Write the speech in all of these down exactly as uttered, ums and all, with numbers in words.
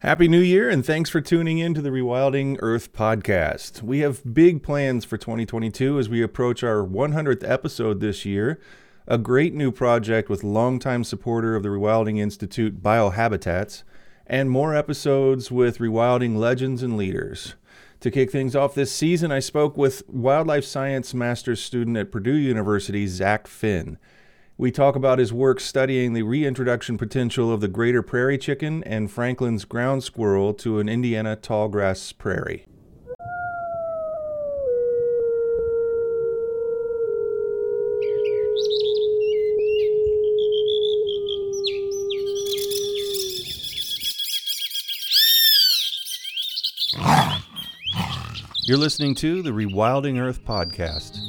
Happy New Year, and thanks for tuning in to the Rewilding Earth podcast. We have big plans for twenty twenty-two as we approach our one hundredth episode this year. A great new project with longtime supporter of the Rewilding Institute, Biohabitats, and more episodes with rewilding legends and leaders. To kick things off this season, I spoke with wildlife science master's student at Purdue University, Zach Finn. We talk about his work studying the reintroduction potential of the greater prairie chicken and Franklin's ground squirrel to an Indiana tallgrass prairie. You're listening to the Rewilding Earth podcast.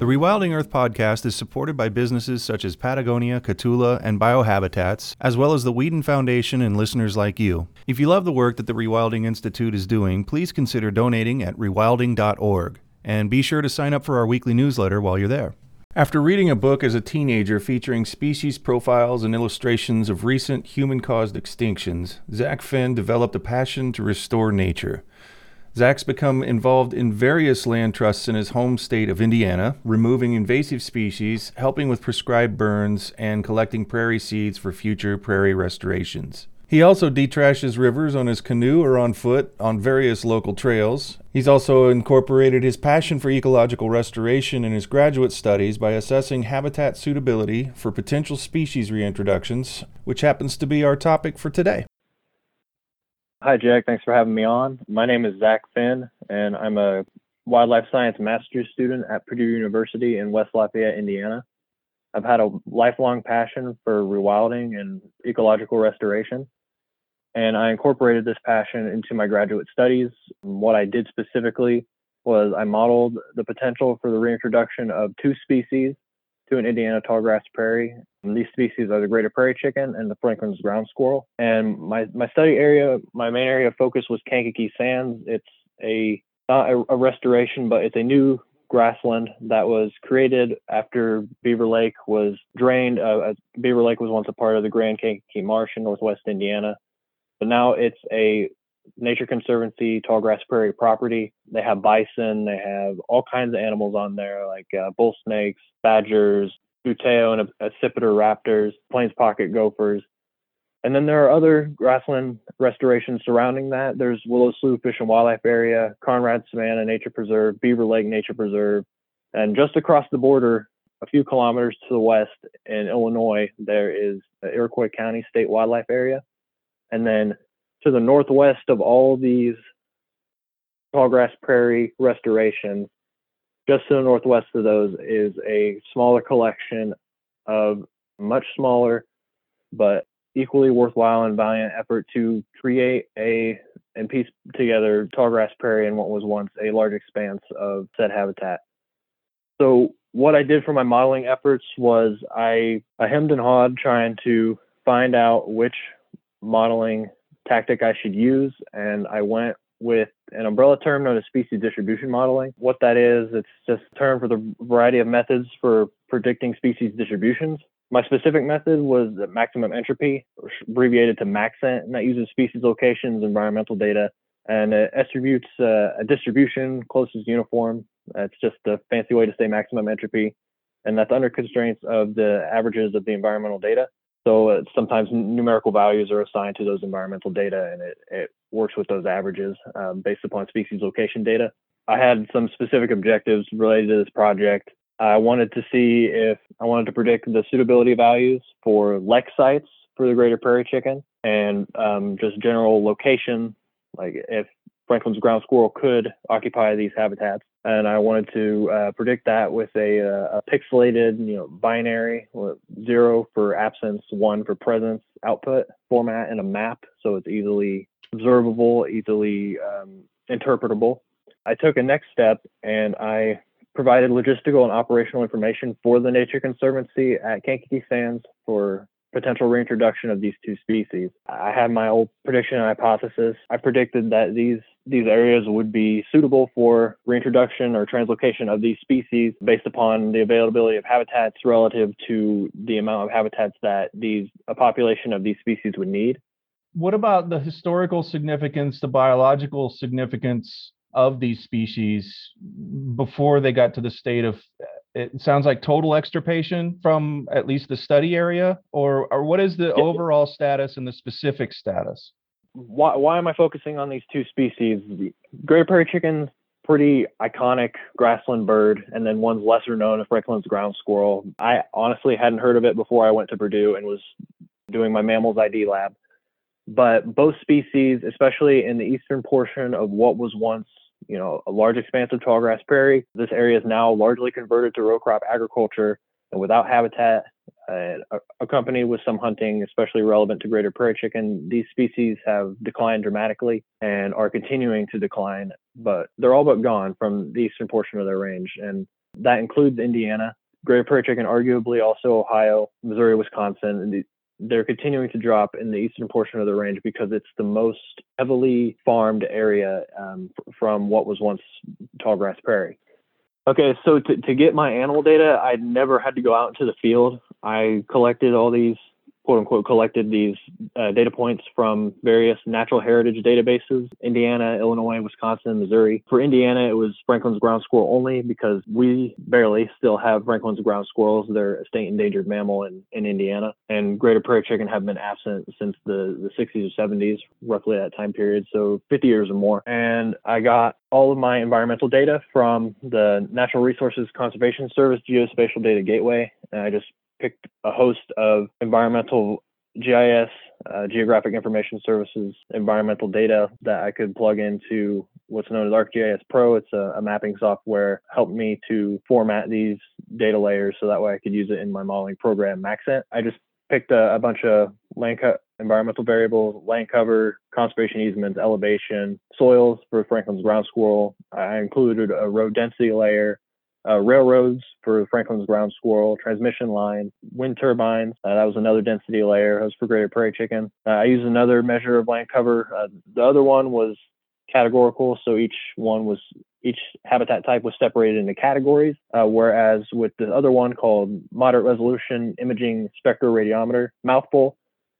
The Rewilding Earth podcast is supported by businesses such as Patagonia, Catula, and Biohabitats, as well as the Whedon Foundation and listeners like you. If you love the work that the Rewilding Institute is doing, please consider donating at rewilding dot org, and be sure to sign up for our weekly newsletter while you're there. After reading a book as a teenager featuring species profiles and illustrations of recent human-caused extinctions, Zach Finn developed a passion to restore nature. Zach's become involved in various land trusts in his home state of Indiana, removing invasive species, helping with prescribed burns, and collecting prairie seeds for future prairie restorations. He also detrashes rivers on his canoe or on foot on various local trails. He's also incorporated his passion for ecological restoration in his graduate studies by assessing habitat suitability for potential species reintroductions, which happens to be our topic for today. Hi, Jack. Thanks for having me on. My name is Zach Finn, and I'm a wildlife science master's student at Purdue University in West Lafayette, Indiana. I've had a lifelong passion for rewilding and ecological restoration, and I incorporated this passion into my graduate studies. What I did specifically was I modeled the potential for the reintroduction of two species to an Indiana tallgrass prairie. And these species are the greater prairie chicken and the Franklin's ground squirrel. And my, my study area, my main area of focus was Kankakee Sands. It's a not a, a restoration, but it's a new grassland that was created after Beaver Lake was drained. Uh, Beaver Lake was once a part of the Grand Kankakee Marsh in northwest Indiana, but now it's a Nature Conservancy tallgrass prairie property. They have bison, they have all kinds of animals on there, like uh, bull snakes, badgers, buteo and accipiter raptors, plains pocket gophers. And then there are other grassland restorations surrounding that. There's Willow Slough Fish and Wildlife Area, Conrad Savannah Nature Preserve, Beaver Lake Nature Preserve. And just across the border, a few kilometers to the west in Illinois, there is the Iroquois County State Wildlife Area. And then to the northwest of all these tallgrass prairie restorations, just to the northwest of those is a smaller collection of much smaller but equally worthwhile and valiant effort to create a and piece together tallgrass prairie in what was once a large expanse of said habitat. So what I did for my modeling efforts was I, I hemmed and hawed trying to find out which modeling tactic I should use, and I went with an umbrella term known as species distribution modeling. What that is, it's just a term for the variety of methods for predicting species distributions. My specific method was the maximum entropy, abbreviated to Maxent, and that uses species locations, environmental data, and it attributes uh, a distribution closest uniform. That's just a fancy way to say maximum entropy, and that's under constraints of the averages of the environmental data. So uh, sometimes numerical values are assigned to those environmental data, and it, it works with those averages um, based upon species location data. I had some specific objectives related to this project. I wanted to see if I wanted to predict the suitability values for lek sites for the greater prairie chicken and um, just general location, like if Franklin's ground squirrel could occupy these habitats. And I wanted to uh, predict that with a, uh, a pixelated, you know, binary, zero for absence, one for presence output format in a map, so it's easily observable, easily um, interpretable. I took a next step and I provided logistical and operational information for the Nature Conservancy at Kankakee Sands for potential reintroduction of these two species. I had my old prediction and hypothesis. I predicted that these these areas would be suitable for reintroduction or translocation of these species based upon the availability of habitats relative to the amount of habitats that these a population of these species would need. What about the historical significance, the biological significance of these species before they got to the state of, it sounds like, total extirpation from at least the study area? Or, or what is the overall status and the specific status? Why, why am I focusing on these two species? The great prairie chicken's pretty iconic grassland bird, and then one's lesser known, Franklin's ground squirrel. I honestly hadn't heard of it before I went to Purdue and was doing my mammals I D lab. But both species, especially in the eastern portion of what was once, you know, a large expanse of tall grass prairie, this area is now largely converted to row crop agriculture and without habitat, uh, accompanied with some hunting, especially relevant to greater prairie chicken. These species have declined dramatically and are continuing to decline, but they're all but gone from the eastern portion of their range. And that includes Indiana, greater prairie chicken, arguably also Ohio, Missouri, Wisconsin, and the, they're continuing to drop in the eastern portion of the range because it's the most heavily farmed area um, from what was once tall grass prairie. Okay, so to, to get my animal data, I never had to go out into the field. I collected all these, quote unquote, collected these uh, data points from various natural heritage databases, Indiana, Illinois, Wisconsin, Missouri. For Indiana, it was Franklin's ground squirrel only because we barely still have Franklin's ground squirrels. They're a state endangered mammal in, in Indiana. And greater prairie chicken have been absent since the, the sixties or seventies, roughly that time period, so fifty years or more. And I got all of my environmental data from the Natural Resources Conservation Service Geospatial Data Gateway. And I just picked a host of environmental G I S, uh, Geographic Information Services, environmental data that I could plug into what's known as ArcGIS Pro. It's a, a mapping software. Helped me to format these data layers so that way I could use it in my modeling program, Maxent. I just picked a, a bunch of land co- environmental variables, land cover, conservation easements, elevation, soils for Franklin's ground squirrel. I included a road density layer, Uh, railroads for Franklin's ground squirrel, transmission line, wind turbines. Uh, that was another density layer. That was for greater prairie chicken. Uh, I used another measure of land cover. Uh, the other one was categorical, so each one was each habitat type was separated into categories. Uh, whereas with the other one called moderate resolution imaging spectroradiometer, mouthful,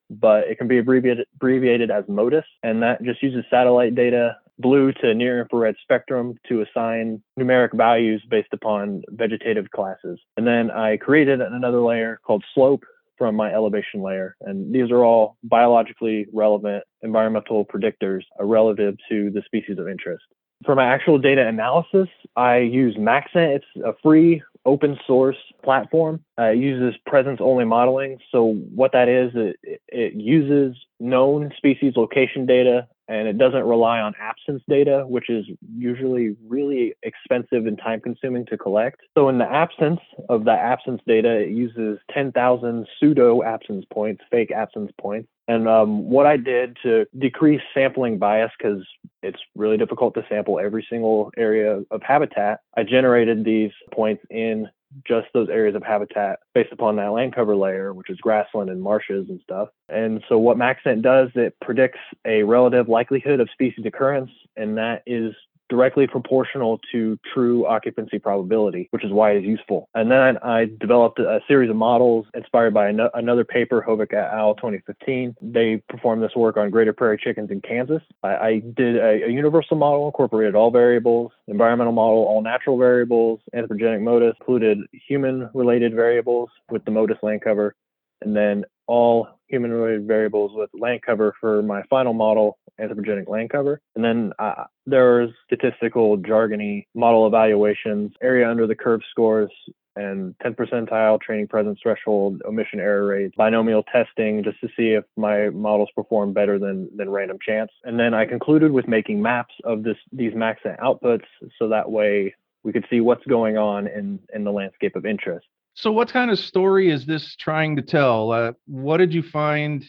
but it can be abbreviated abbreviated as MODIS, and that just uses satellite data, blue to near infrared spectrum, to assign numeric values based upon vegetative classes. And then I created another layer called slope from my elevation layer. And these are all biologically relevant environmental predictors relative to the species of interest. For my actual data analysis, I use Maxent. It's a free open source platform. Uh, it uses presence-only modeling. So what that is, it, it uses known species location data, and it doesn't rely on absence data, which is usually really expensive and time-consuming to collect. So in the absence of that absence data, it uses ten thousand pseudo absence points, fake absence points. And um, what I did to decrease sampling bias, because it's really difficult to sample every single area of habitat, I generated these points in just those areas of habitat based upon that land cover layer, which is grassland and marshes and stuff. And so what Maxent does, it predicts a relative likelihood of species occurrence, and that is directly proportional to true occupancy probability, which is why it is useful. And then I developed a series of models inspired by an- another paper, Hovick et al. twenty fifteen. They performed this work on greater prairie chickens in Kansas. I, I did a-, a universal model, incorporated all variables, environmental model, all natural variables, anthropogenic MODIS, included human-related variables with the MODIS land cover, and then all human-related variables with land cover for my final model, anthropogenic land cover. And then uh, there's statistical, jargony model evaluations, area under the curve scores, and tenth percentile training presence threshold, omission error rates, binomial testing, just to see if my models perform better than than random chance. And then I concluded with making maps of this these Maxent outputs, so that way we could see what's going on in, in the landscape of interest. So what kind of story is this trying to tell? Uh, what did you find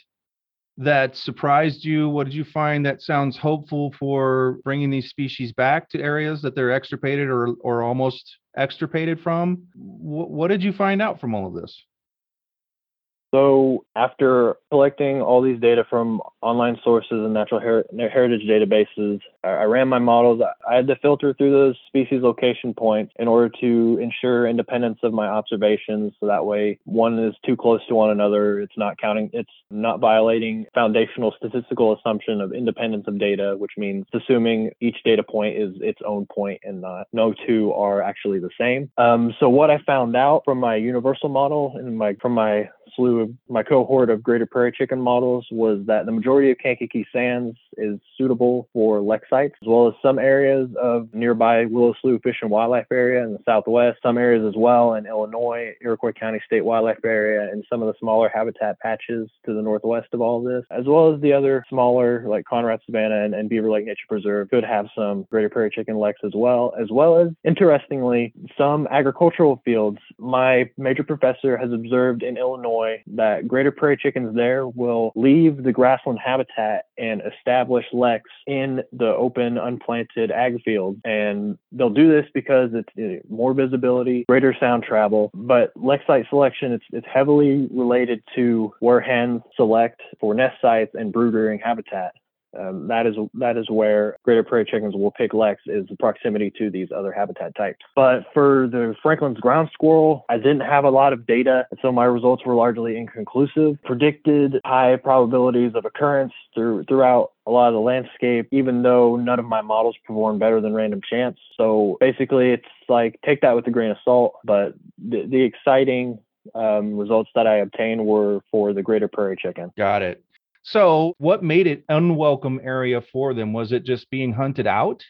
that surprised you? What did you find that sounds hopeful for bringing these species back to areas that they're extirpated or, or almost extirpated from? W- what did you find out from all of this? So after collecting all these data from online sources and natural her- heritage databases, I-, I ran my models. I had to filter through those species location points in order to ensure independence of my observations. So that way one is too close to one another. It's not counting. It's not violating foundational statistical assumption of independence of data, which means assuming each data point is its own point and not no two are actually the same. Um, so what I found out from my universal model and my from my slew of my cohort of greater prairie chicken models was that the majority of Kankakee Sands is suitable for lek sites, as well as some areas of nearby Willow Slough Fish and Wildlife Area in the Southwest, some areas as well in Illinois, Iroquois County State Wildlife Area, and some of the smaller habitat patches to the northwest of all of this, as well as the other smaller like Conrad Savannah and, and Beaver Lake Nature Preserve could have some greater prairie chicken leks as well, as well as, interestingly, some agricultural fields. My major professor has observed in Illinois that greater prairie chickens there will leave the grassland habitat and establish leks in the open, unplanted ag fields. And they'll do this because it's more visibility, greater sound travel. But lek site selection, it's, it's heavily related to where hens select for nest sites and brood rearing habitat. Um, that is that is where greater prairie chickens will pick leks, is the proximity to these other habitat types. But for the Franklin's ground squirrel, I didn't have a lot of data, so my results were largely inconclusive. Predicted high probabilities of occurrence through, throughout a lot of the landscape, even though none of my models performed better than random chance. So basically, it's like, take that with a grain of salt, but the, the exciting um, results that I obtained were for the greater prairie chicken. Got it. So what made it an unwelcome area for them? Was it just being hunted out,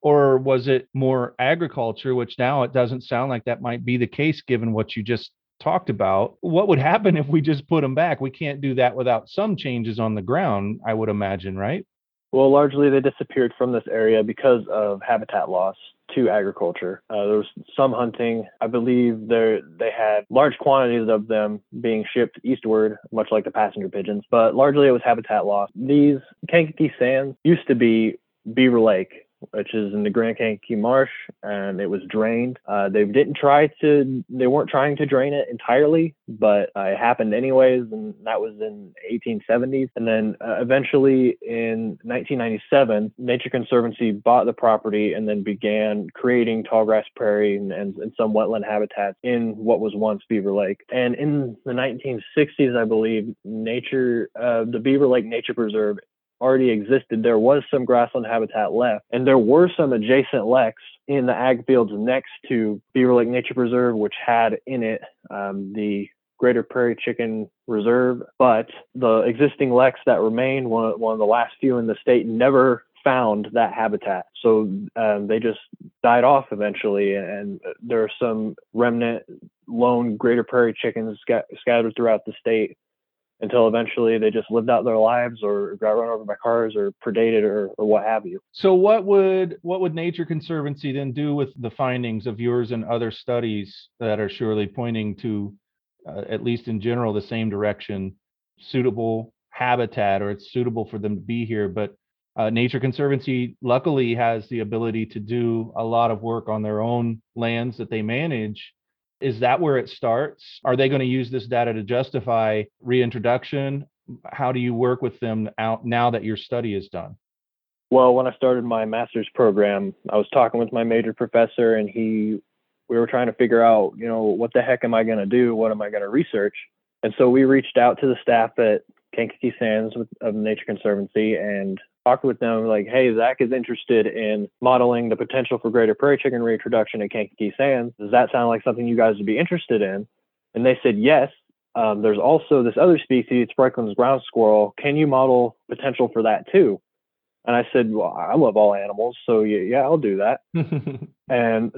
or was it more agriculture, which now it doesn't sound like that might be the case given what you just talked about? What would happen if we just put them back? We can't do that without some changes on the ground, I would imagine, right? Well, largely they disappeared from this area because of habitat loss to agriculture. Uh, there was some hunting. I believe there they had large quantities of them being shipped eastward, much like the passenger pigeons, but largely it was habitat loss. These Kankakee Sands used to be Beaver Lake, which is in the Grand Kankakee Marsh, and it was drained. Uh, they didn't try to, they weren't trying to drain it entirely, but uh, it happened anyways, and that was in eighteen seventies. And then uh, eventually in nineteen ninety-seven, Nature Conservancy bought the property and then began creating tall grass prairie and, and, and some wetland habitats in what was once Beaver Lake. And in the nineteen sixties, I believe, nature, uh, the Beaver Lake Nature Preserve already existed. There was some grassland habitat left, and there were some adjacent leks in the ag fields next to Beaver Lake Nature Preserve, which had in it um, the Greater Prairie Chicken Reserve. But the existing leks that remained, one of, one of the last few in the state, never found that habitat. So um, they just died off eventually, and there are some remnant lone Greater Prairie Chickens sc- scattered throughout the state, until eventually they just lived out their lives or got run over by cars or predated or, or what have you. So what would what would Nature Conservancy then do with the findings of yours and other studies that are surely pointing to, uh, at least in general, the same direction, suitable habitat, or it's suitable for them to be here? But uh, Nature Conservancy luckily has the ability to do a lot of work on their own lands that they manage. Is that where it starts? Are they going to use this data to justify reintroduction? How do you work with them out now that your study is done? Well, when I started my master's program, I was talking with my major professor, and he, we were trying to figure out, you know, what the heck am I going to do? What am I going to research? And so we reached out to the staff at Kankakee Sands with, of Nature Conservancy, and talked with them like, hey, Zach is interested in modeling the potential for greater prairie chicken reintroduction at Kankakee Sands. Does that sound like something you guys would be interested in? And they said, yes. Um, there's also this other species, Franklin's ground squirrel. Can you model potential for that too? And I said, well, I love all animals, so yeah, yeah I'll do that. And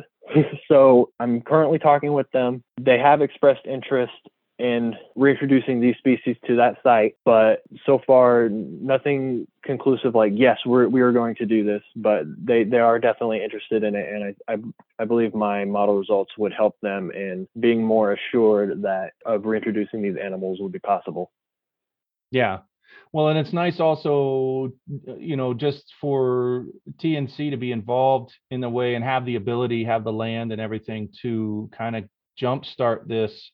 so I'm currently talking with them. They have expressed interest and reintroducing these species to that site, but so far nothing conclusive like, yes, we're, we are going to do this, but they, they are definitely interested in it, and I, I I believe my model results would help them in being more assured that of reintroducing these animals would be possible. Yeah. Well, and it's nice also, you know, just for T N C to be involved in a way and have the ability, have the land and everything to kind of jumpstart this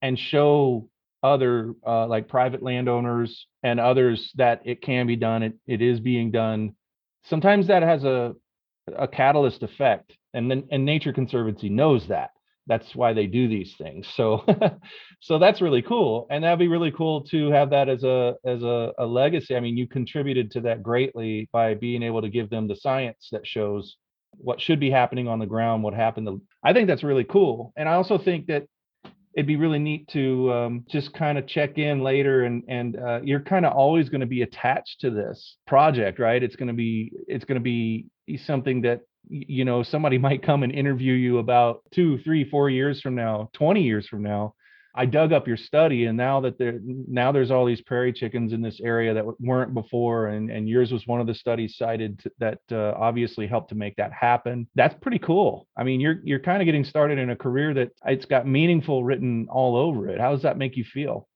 and show other uh, like private landowners and others that it can be done. It it is being done. Sometimes that has a a catalyst effect, and then and Nature Conservancy knows that. That's why they do these things. So, so that's really cool, and that'd be really cool to have that as a as a, a legacy. I mean, you contributed to that greatly by being able to give them the science that shows what should be happening on the ground, what happened. To, I think that's really cool, and I also think that it'd be really neat to um, just kind of check in later. And and uh, you're kind of always going to be attached to this project, right? It's going to be it's going to be something that, you know, somebody might come and interview you about two, three, four years from now, twenty years from now. I dug up your study, and now that there, now there's all these prairie chickens in this area that weren't before, and, and yours was one of the studies cited to, that uh, obviously helped to make that happen. That's pretty cool. I mean, you're you're kind of getting started in a career that it's got meaningful written all over it. How does that make you feel?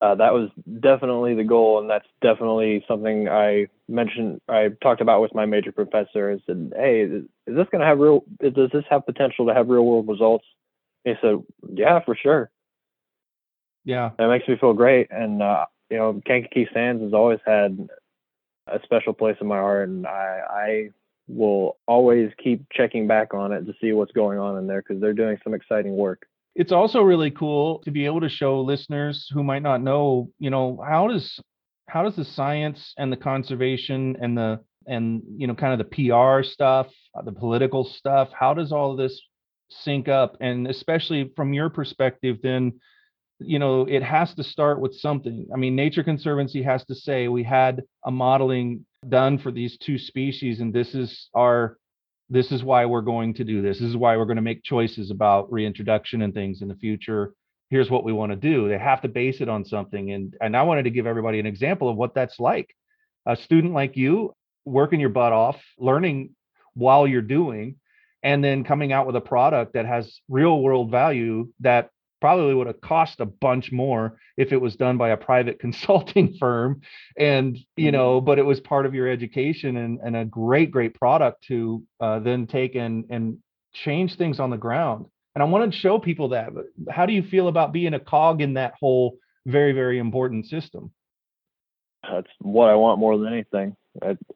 Uh, that was definitely the goal, and that's definitely something I mentioned. I talked about with my major professor and said, "Hey, is this going to have real? Does this have potential to have real world results?" And he said, "Yeah, for sure." Yeah, that makes me feel great, and uh, you know, Kankakee Sands has always had a special place in my heart, and I, I will always keep checking back on it to see what's going on in there because they're doing some exciting work. It's also really cool to be able to show listeners who might not know, you know, how does how does the science and the conservation and the and, you know, kind of the P R stuff, the political stuff, how does all of this sync up? And especially from your perspective, then, you know, it has to start with something. I mean, Nature Conservancy has to say we had a modeling done for these two species, and this is our This is why we're going to do this. This is why we're going to make choices about reintroduction and things in the future. Here's what we want to do. They have to base it on something. And, and I wanted to give everybody an example of what that's like. A student like you working your butt off, learning while you're doing, and then coming out with a product that has real world value that probably would have cost a bunch more if it was done by a private consulting firm. And, you know, but it was part of your education and, and a great, great product to uh, then take and, and change things on the ground. And I want to show people that. How do you feel about being a cog in that whole very, very important system? That's what I want more than anything.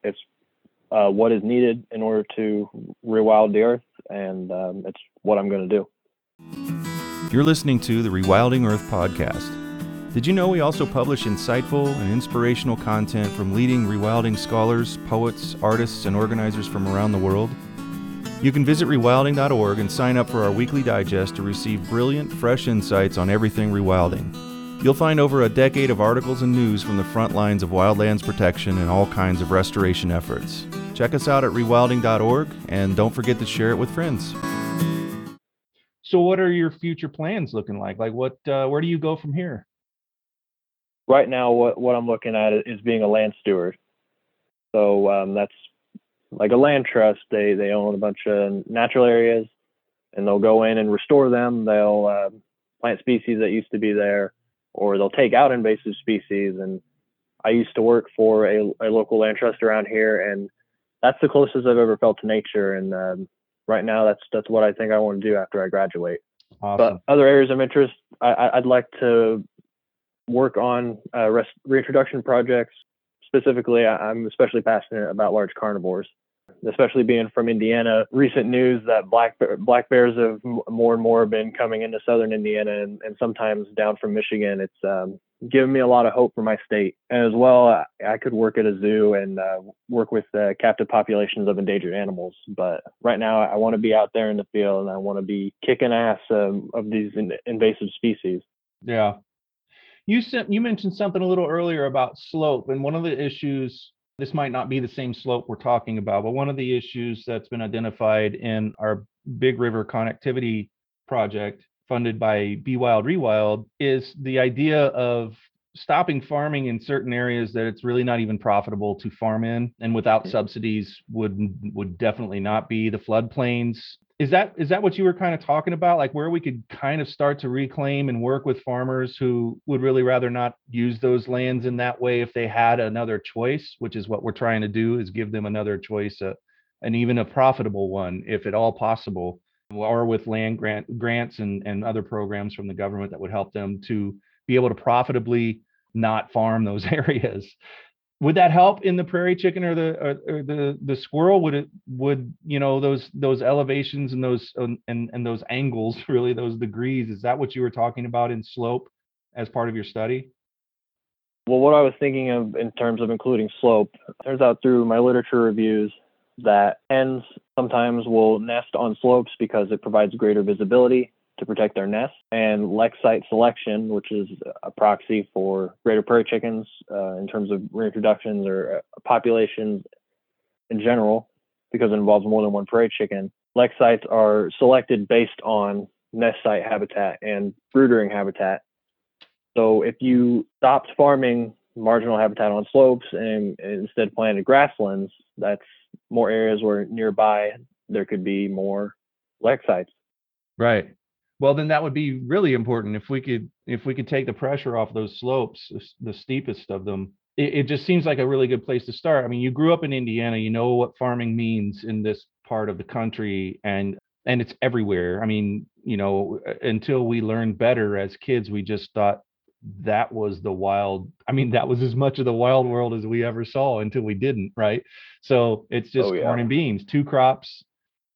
It's uh, what is needed in order to rewild the earth. And um, it's what I'm going to do. You're listening to the Rewilding Earth podcast. Did you know we also publish insightful and inspirational content from leading rewilding scholars, poets, artists, and organizers from around the world? You can visit rewilding dot org and sign up for our weekly digest to receive brilliant, fresh insights on everything rewilding. You'll find over a decade of articles and news from the front lines of wildlands protection and all kinds of restoration efforts. Check us out at rewilding dot org, and don't forget to share it with friends. So what are your future plans looking like? Like what, uh, where do you go from here? Right now, what, what I'm looking at is being a land steward. So um, that's like a land trust. They they own a bunch of natural areas, and they'll go in and restore them. They'll uh, plant species that used to be there, or they'll take out invasive species. And I used to work for a, a local land trust around here, and that's the closest I've ever felt to nature. And um, right now, that's that's what I think I want to do after I graduate. Awesome. But other areas of interest, I, I'd like to work on uh, rest, reintroduction projects. Specifically, I'm especially passionate about large carnivores, especially being from Indiana. Recent news that black black bears have more and more been coming into southern Indiana and, and sometimes down from Michigan. It's um, given me a lot of hope for my state. And as well, I, I could work at a zoo and uh, work with uh, captive populations of endangered animals. But right now, I want to be out there in the field, and I want to be kicking ass um, of these in- invasive species. Yeah. You sent, you mentioned something a little earlier about slope, and one of the issues, this might not be the same slope we're talking about, but one of the issues that's been identified in our Big River Connectivity Project funded by Be Wild Rewild is the idea of stopping farming in certain areas that it's really not even profitable to farm in, and without okay. subsidies would would definitely not be. The floodplains. Is that is that what you were kind of talking about? Like where we could kind of start to reclaim and work with farmers who would really rather not use those lands in that way if they had another choice, which is what we're trying to do, is give them another choice, uh, and even a profitable one, if at all possible, or with land grant grants and, and other programs from the government that would help them to be able to profitably not farm those areas. Would that help in the prairie chicken or the or, or the the squirrel? Would it would you know those those elevations and those and and those angles, really those degrees? Is that what you were talking about in slope as part of your study? Well, what I was thinking of in terms of including slope, turns out through my literature reviews that hens sometimes will nest on slopes because it provides greater visibility to protect their nests, and lek site selection, which is a proxy for greater prairie chickens uh, in terms of reintroductions or uh, populations in general, because it involves more than one prairie chicken. Lek sites are selected based on nest site habitat and broodering habitat. So if you stopped farming marginal habitat on slopes and instead planted grasslands, that's more areas where nearby there could be more lek sites. Right. Well, then that would be really important if we could if we could take the pressure off those slopes, the steepest of them. It, it just seems like a really good place to start. I mean, you grew up in Indiana, you know what farming means in this part of the country, and and it's everywhere. I mean, you know, until we learned better as kids, we just thought that was the wild. I mean, that was as much of the wild world as we ever saw until we didn't, right? So it's just oh, yeah. corn and beans, two crops.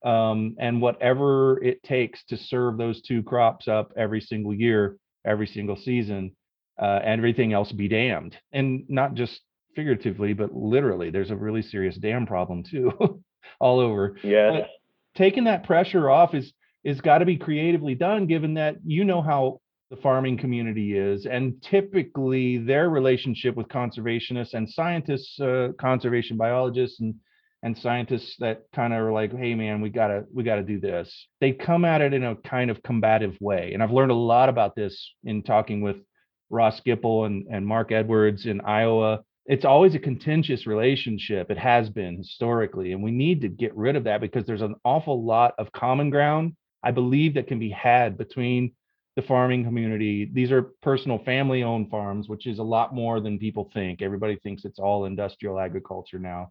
Um, and whatever it takes to serve those two crops up every single year, every single season, uh, and everything else be damned. And not just figuratively, but literally, there's a really serious dam problem too, all over. Yeah. But taking that pressure off is is got to be creatively done, given that you know how the farming community is, and typically their relationship with conservationists and scientists, uh, conservation biologists, and and scientists that kind of are like, hey, man, we got to we got to do this. They come at it in a kind of combative way. And I've learned a lot about this in talking with Ross Gipple and, and Mark Edwards in Iowa. It's always a contentious relationship. It has been historically. And we need to get rid of that because there's an awful lot of common ground, I believe, that can be had between the farming community. These are personal family owned farms, which is a lot more than people think. Everybody thinks it's all industrial agriculture now.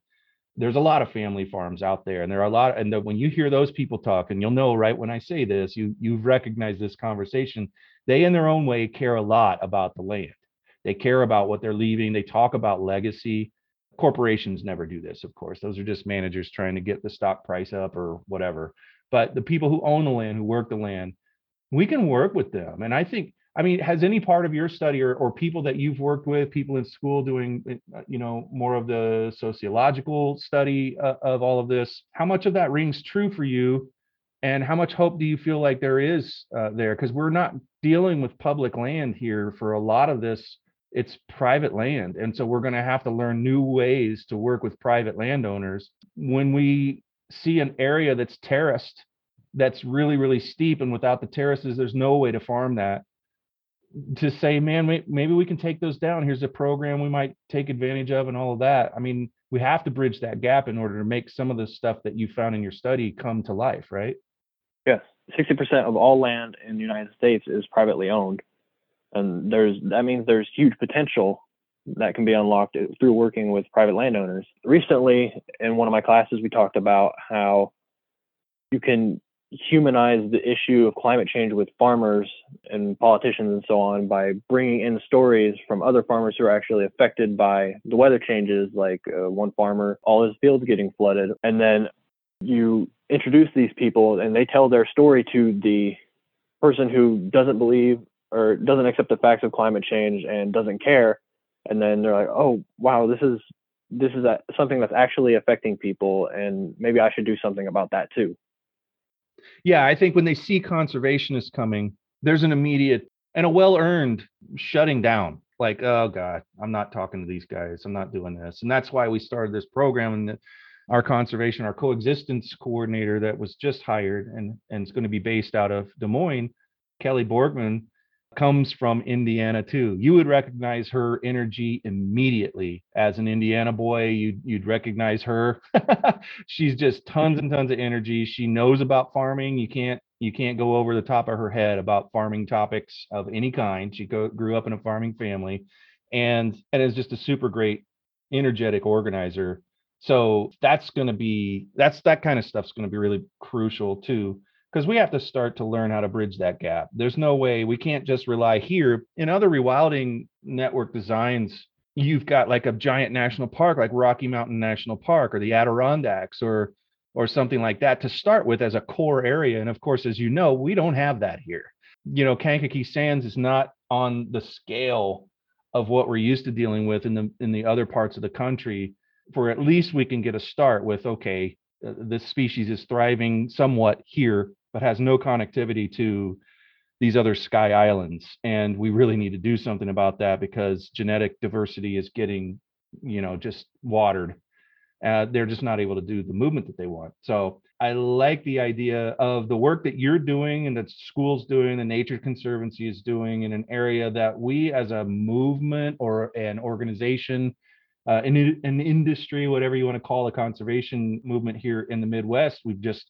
There's a lot of family farms out there, and there are a lot. And the, when you hear those people talk, and you'll know, right, when I say this, you, you've recognized this conversation. They, in their own way, care a lot about the land. They care about what they're leaving. They talk about legacy. Corporations never do this, of course. Those are just managers trying to get the stock price up or whatever. But the people who own the land, who work the land, we can work with them. And I think, I mean, has any part of your study or, or people that you've worked with, people in school doing, you know, more of the sociological study uh, of all of this, how much of that rings true for you? And how much hope do you feel like there is uh, there? Because we're not dealing with public land here for a lot of this. It's private land. And so we're going to have to learn new ways to work with private landowners. When we see an area that's terraced, that's really, really steep, and without the terraces, there's no way to farm that. To say, man, maybe we can take those down. Here's a program we might take advantage of and all of that. I mean, we have to bridge that gap in order to make some of the stuff that you found in your study come to life, right? Yes. sixty percent of all land in the United States is privately owned. And there's that means there's huge potential that can be unlocked through working with private landowners. Recently, in one of my classes, we talked about how you can humanize the issue of climate change with farmers and politicians and so on by bringing in stories from other farmers who are actually affected by the weather changes, like uh, one farmer, all his fields getting flooded. And then you introduce these people and they tell their story to the person who doesn't believe or doesn't accept the facts of climate change and doesn't care. And then they're like, oh, wow, this is this is a, something that's actually affecting people. And maybe I should do something about that, too. Yeah, I think when they see conservationists coming, there's an immediate and a well-earned shutting down. Like, oh, God, I'm not talking to these guys. I'm not doing this. And that's why we started this program. And the, our conservation, our coexistence coordinator that was just hired and, and is going to be based out of Des Moines, Kelly Borgman, comes from Indiana, too. You would recognize her energy immediately. As an Indiana boy, you'd, you'd recognize her. She's just tons and tons of energy. She knows about farming. You can't you can't go over the top of her head about farming topics of any kind. She go, grew up in a farming family and, and is just a super great, energetic organizer. So that's going to be, that's that kind of stuff's going to be really crucial, too. because we have to start to learn how to bridge that gap. There's no way, we can't just rely here. In other rewilding network designs, you've got like a giant national park, like Rocky Mountain National Park or the Adirondacks or or something like that to start with as a core area. And of course, as you know, we don't have that here. You know, Kankakee Sands is not on the scale of what we're used to dealing with in the in the other parts of the country. For at least we can get a start with, okay, this species is thriving somewhat here, but has no connectivity to these other sky islands. And we really need to do something about that because genetic diversity is getting, you know, just watered. Uh, they're just not able to do the movement that they want. So I like the idea of the work that you're doing and that school's doing, the Nature Conservancy is doing in an area that we as a movement or an organization, uh, an, an industry, whatever you want to call the conservation movement here in the Midwest, we've just,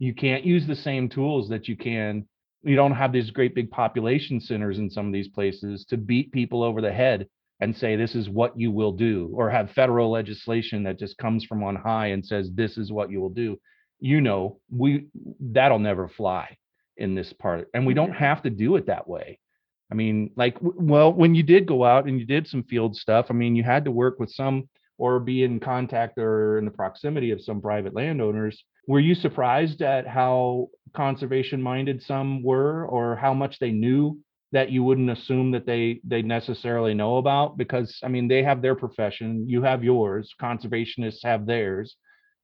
you can't use the same tools that you can. You don't have these great big population centers in some of these places to beat people over the head and say, this is what you will do, or have federal legislation that just comes from on high and says, this is what you will do. You know, we that'll never fly in this part. And we don't have to do it that way. I mean, like, well, when you did go out and you did some field stuff, I mean, you had to work with some or be in contact or in the proximity of some private landowners. Were you surprised at how conservation-minded some were, or how much they knew that you wouldn't assume that they they necessarily know about? Because, I mean, they have their profession, you have yours, conservationists have theirs,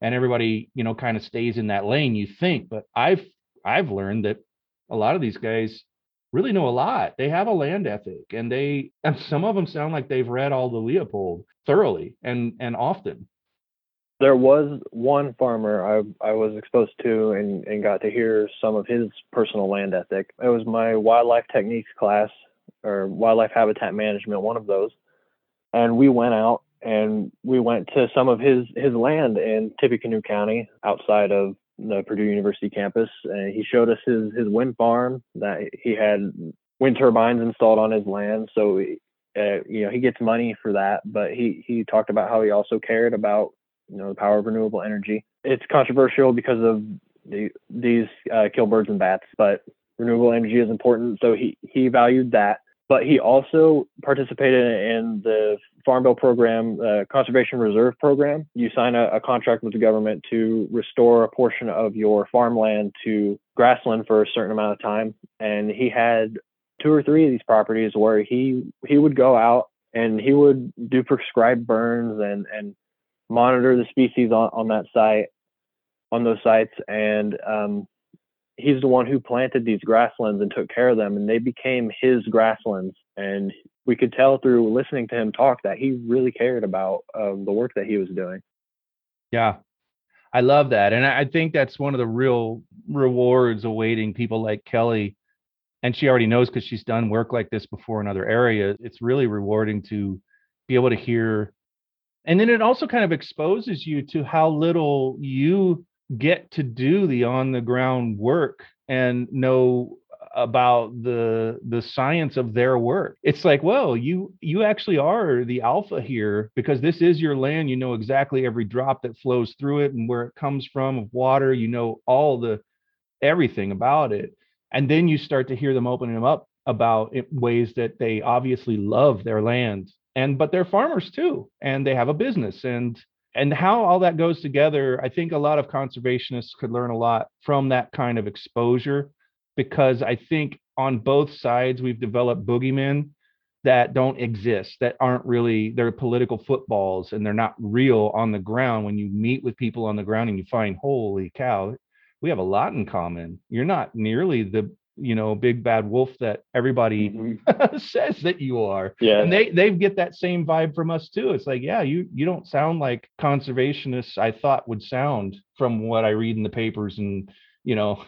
and everybody, you know, kind of stays in that lane, you think. But I've I've learned that a lot of these guys really know a lot. They have a land ethic, and they and some of them sound like they've read Aldo Leopold thoroughly and and often. There was one farmer I, I was exposed to and, and got to hear some of his personal land ethic. It was my wildlife techniques class or wildlife habitat management, one of those. And we went out and we went to some of his, his land in Tippecanoe County outside of the Purdue University campus. And he showed us his, his wind farm that he had wind turbines installed on his land. So, uh, you know, he gets money for that. But he, he talked about how he also cared about, you know, the power of renewable energy. It's controversial because of the, these uh, kill birds and bats, but renewable energy is important. So he, he valued that. But he also participated in the Farm Bill program, uh, Conservation Reserve Program. You sign a, a contract with the government to restore a portion of your farmland to grassland for a certain amount of time. And he had two or three of these properties where he, he would go out and he would do prescribed burns and, and monitor the species on, on that site, on those sites. And um, he's the one who planted these grasslands and took care of them, and they became his grasslands. And we could tell through listening to him talk that he really cared about um, the work that he was doing. Yeah, I love that. And I think that's one of the real rewards awaiting people like Kelly. And she already knows because she's done work like this before in other areas. It's really rewarding to be able to hear. And then it also kind of exposes you to how little you get to do the on-the-ground work and know about the the science of their work. It's like, well, you you actually are the alpha here because this is your land. You know exactly every drop that flows through it and where it comes from of water. You know all the everything about it. And then you start to hear them opening them up about it, ways that they obviously love their land. And but they're farmers too, and they have a business, and and how all that goes together. I think a lot of conservationists could learn a lot from that kind of exposure, because I think on both sides we've developed boogeymen that don't exist, that aren't really, they're political footballs and they're not real on the ground. When you meet with people on the ground and you find, holy cow, we have a lot in common. You're not nearly the, you know, big bad wolf that everybody mm-hmm. says that you are. Yeah. And they, they get that same vibe from us too. It's like, yeah, you, you don't sound like conservationists I thought would sound from what I read in the papers. And, you know,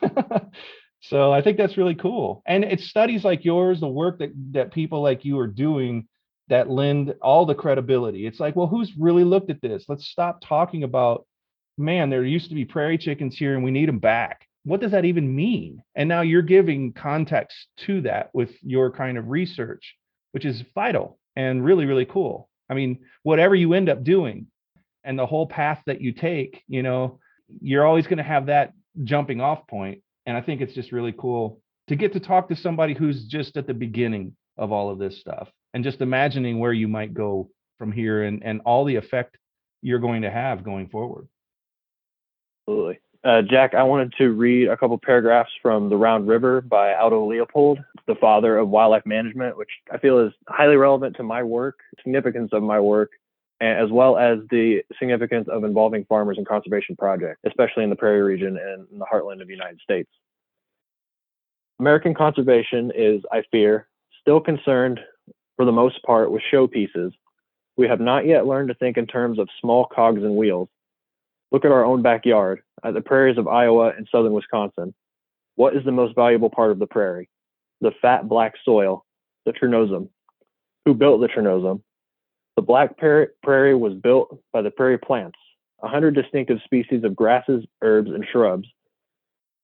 so I think that's really cool. And it's studies like yours, the work that, that people like you are doing that lend all the credibility. It's like, well, who's really looked at this? Let's stop talking about, man, there used to be prairie chickens here and we need them back. What does that even mean? And now you're giving context to that with your kind of research, which is vital and really, really cool. I mean, whatever you end up doing and the whole path that you take, you know, you're always going to have that jumping off point And I think it's just really cool to get to talk to somebody who's just at the beginning of all of this stuff and just imagining where you might go from here and, and all the effect you're going to have going forward. Absolutely. Uh, Jack, I wanted to read a couple paragraphs from The Round River by Aldo Leopold, the father of wildlife management, which I feel is highly relevant to my work, significance of my work, as well as the significance of involving farmers in conservation projects, especially in the prairie region and in the heartland of the United States. American conservation is, I fear, still concerned for the most part with showpieces. We have not yet learned to think in terms of small cogs and wheels. Look at our own backyard, at the prairies of Iowa and southern Wisconsin. What is the most valuable part of the prairie? The fat black soil, the Trenozem. Who built the Trenozem? The black prairie was built by the prairie plants, a hundred distinctive species of grasses, herbs, and shrubs,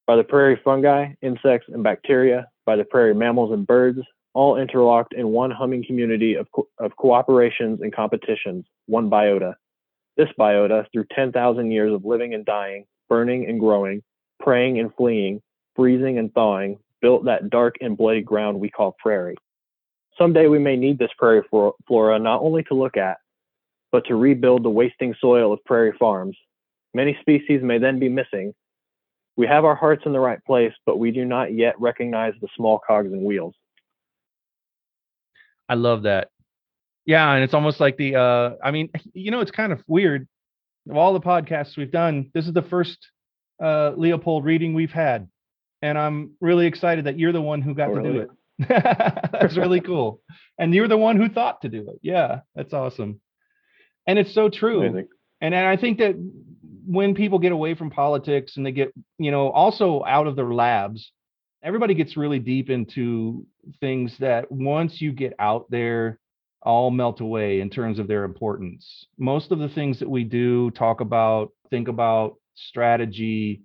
by the prairie fungi, insects, and bacteria, by the prairie mammals and birds, all interlocked in one humming community of, co- of cooperations and competitions, one biota. This biota, through ten thousand years of living and dying, burning and growing, preying and fleeing, freezing and thawing, built that dark and bloody ground we call prairie. Someday we may need this prairie flora not only to look at, but to rebuild the wasting soil of prairie farms. Many species may then be missing. We have our hearts in the right place, but we do not yet recognize the small cogs and wheels. I love that. Yeah, and it's almost like the, uh, I mean, you know, it's kind of weird. Of all the podcasts we've done, this is the first uh, Leopold reading we've had. And I'm really excited that you're the one who got oh, to really? do it. That's really cool. And you're the one who thought to do it. Yeah, that's awesome. And it's so true. Amazing. And and I think that when people get away from politics and they get, you know, also out of their labs, everybody gets really deep into things that once you get out there, all melt away in terms of their importance. Most of the things that we do, talk about, think about strategy,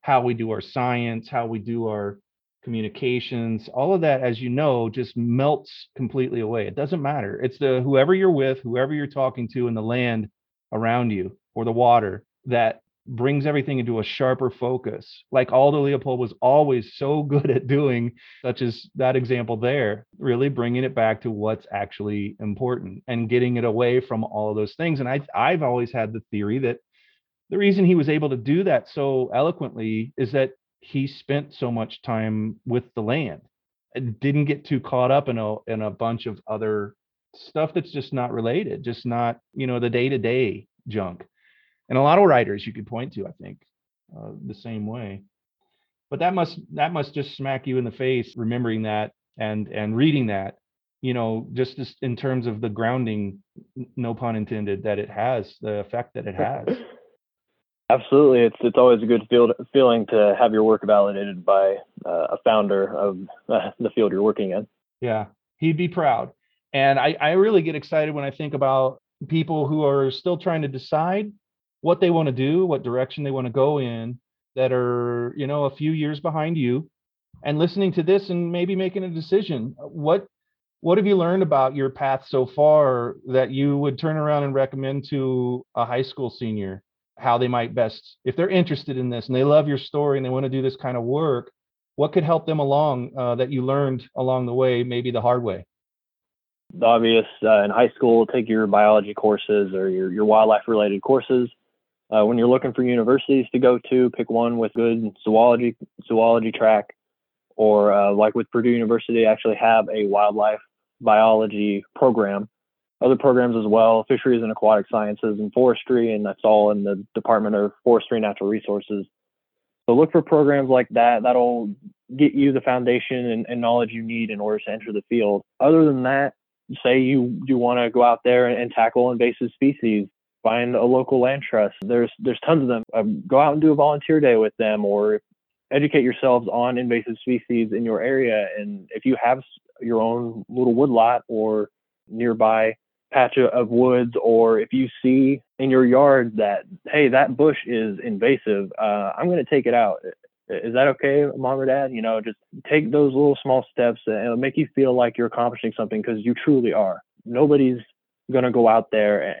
how we do our science, how we do our communications, all of that, as you know, just melts completely away. It doesn't matter. It's the whoever you're with, whoever you're talking to in the land around you or the water that brings everything into a sharper focus. Like Aldo Leopold was always so good at doing, such as that example there, really bringing it back to what's actually important and getting it away from all of those things. And I, I've always had the theory that the reason he was able to do that so eloquently is that he spent so much time with the land and didn't get too caught up in a in a bunch of other stuff that's just not related, just not, you know, the day-to-day junk. And a lot of writers you could point to, I think, uh, the same way. But that must that must just smack you in the face, remembering that and and reading that, you know, just as, in terms of the grounding, no pun intended, that it has, the effect that it has. Absolutely. It's it's always a good field, feeling to have your work validated by uh, a founder of uh, the field you're working in. Yeah, he'd be proud. And I, I really get excited when I think about people who are still trying to decide what they want to do, what direction they want to go in, that are, you know, a few years behind you, and listening to this and maybe making a decision. What What have you learned about your path so far that you would turn around and recommend to a high school senior? How they might best, if they're interested in this and they love your story and they want to do this kind of work, what could help them along uh, that you learned along the way, maybe the hard way? The obvious uh, in high school, take your biology courses or your, your wildlife related courses. Uh, when you're looking for universities to go to, pick one with good zoology, zoology track, or uh, like with Purdue University, actually have a wildlife biology program. Other programs as well, fisheries and aquatic sciences and forestry, and that's all in the Department of Forestry and Natural Resources. So look for programs like that. That'll get you the foundation and, and knowledge you need in order to enter the field. Other than that, say you do want to go out there and, and tackle invasive species, find a local land trust. There's there's tons of them. Um, go out and do a volunteer day with them, or educate yourselves on invasive species in your area. And if you have your own little woodlot or nearby patch of woods, or if you see in your yard that, hey, that bush is invasive, uh, I'm going to take it out. Is that okay, Mom or Dad? You know, just take those little small steps and it'll make you feel like you're accomplishing something, because you truly are. Nobody's going to go out there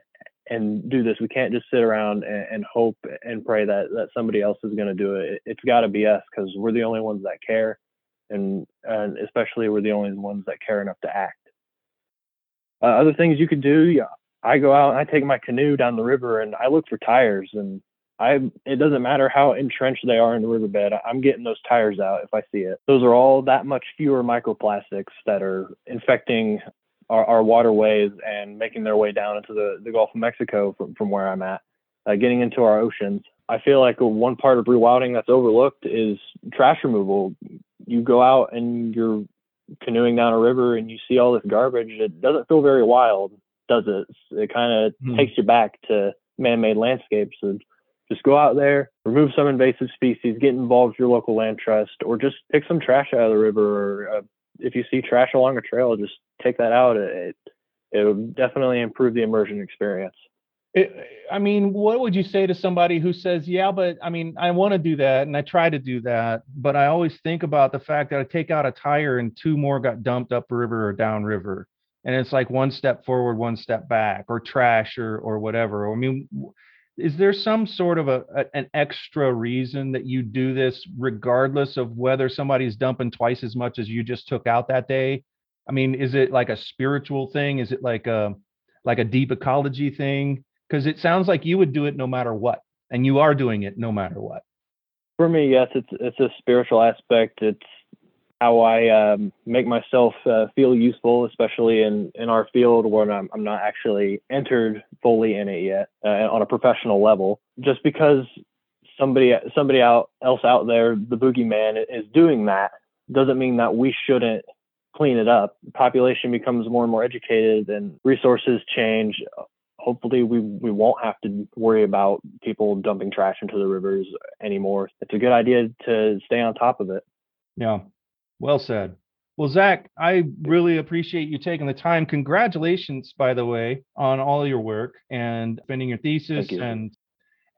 and do this. We can't just sit around and, and hope and pray that, that somebody else is going to do it. It's got to be us, because we're the only ones that care. And, and especially we're the only ones that care enough to act. Uh, other things you could do, yeah, I go out and I take my canoe down the river and I look for tires. And I it doesn't matter how entrenched they are in the riverbed, I'm getting those tires out if I see it. Those are all that much fewer microplastics that are infecting our, our waterways and making their way down into the, the Gulf of Mexico from, from where I'm at, uh, getting into our oceans. I feel like one part of rewilding that's overlooked is trash removal. You go out and you're canoeing down a river and you see all this garbage. It doesn't feel very wild, does it? It kind of mm. takes you back to man-made landscapes. And just go out there, remove some invasive species, get involved with your local land trust, or just pick some trash out of the river. Or uh, if you see trash along a trail, just take that out. It it will definitely improve the immersion experience. It, I mean, what would you say to somebody who says, yeah, but I mean, I want to do that and I try to do that, but I always think about the fact that I take out a tire and two more got dumped upriver or downriver. And it's like one step forward, one step back, or trash or or whatever. I mean, is there some sort of a, a an extra reason that you do this regardless of whether somebody's dumping twice as much as you just took out that day? I mean, is it like a spiritual thing? Is it like a like a deep ecology thing? Because it sounds like you would do it no matter what, and you are doing it no matter what. For me, yes, it's it's a spiritual aspect. It's how I um, make myself uh, feel useful, especially in, in our field where I'm, I'm not actually entered fully in it yet uh, on a professional level. Just because somebody somebody out, else out there, the boogeyman, is doing that doesn't mean that we shouldn't clean it up. The population becomes more and more educated and resources change. Hopefully we, we won't have to worry about people dumping trash into the rivers anymore. It's a good idea to stay on top of it. Yeah, well said. Well, Zach, I really appreciate you taking the time. Congratulations, by the way, on all your work and defending your thesis you. and,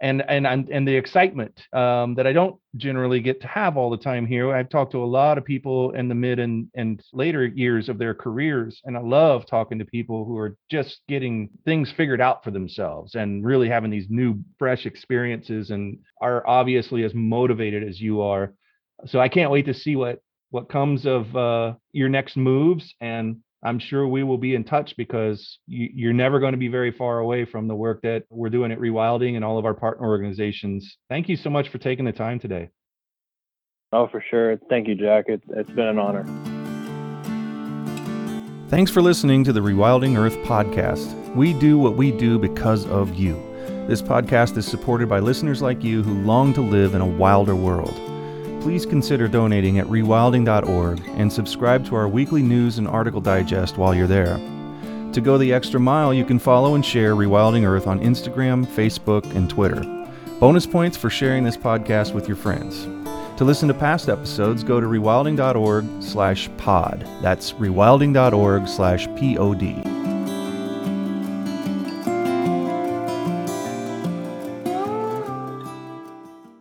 and and and and the excitement um, that I don't generally get to have all the time here. I've talked to a lot of people in the mid and, and later years of their careers, and I love talking to people who are just getting things figured out for themselves and really having these new, fresh experiences and are obviously as motivated as you are. So I can't wait to see what, what comes of uh, your next moves, and I'm sure we will be in touch because you, you're never going to be very far away from the work that we're doing at Rewilding and all of our partner organizations. Thank you so much for taking the time today. Oh, for sure. Thank you, Jack. It, it's been an honor. Thanks for listening to the Rewilding Earth podcast. We do what we do because of you. This podcast is supported by listeners like you who long to live in a wilder world. Please consider donating at rewilding dot org and subscribe to our weekly news and article digest while you're there. To go the extra mile, you can follow and share Rewilding Earth on Instagram, Facebook, and Twitter. Bonus points for sharing this podcast with your friends. To listen to past episodes, go to rewilding dot org slash pod. That's rewilding dot org slash P O D.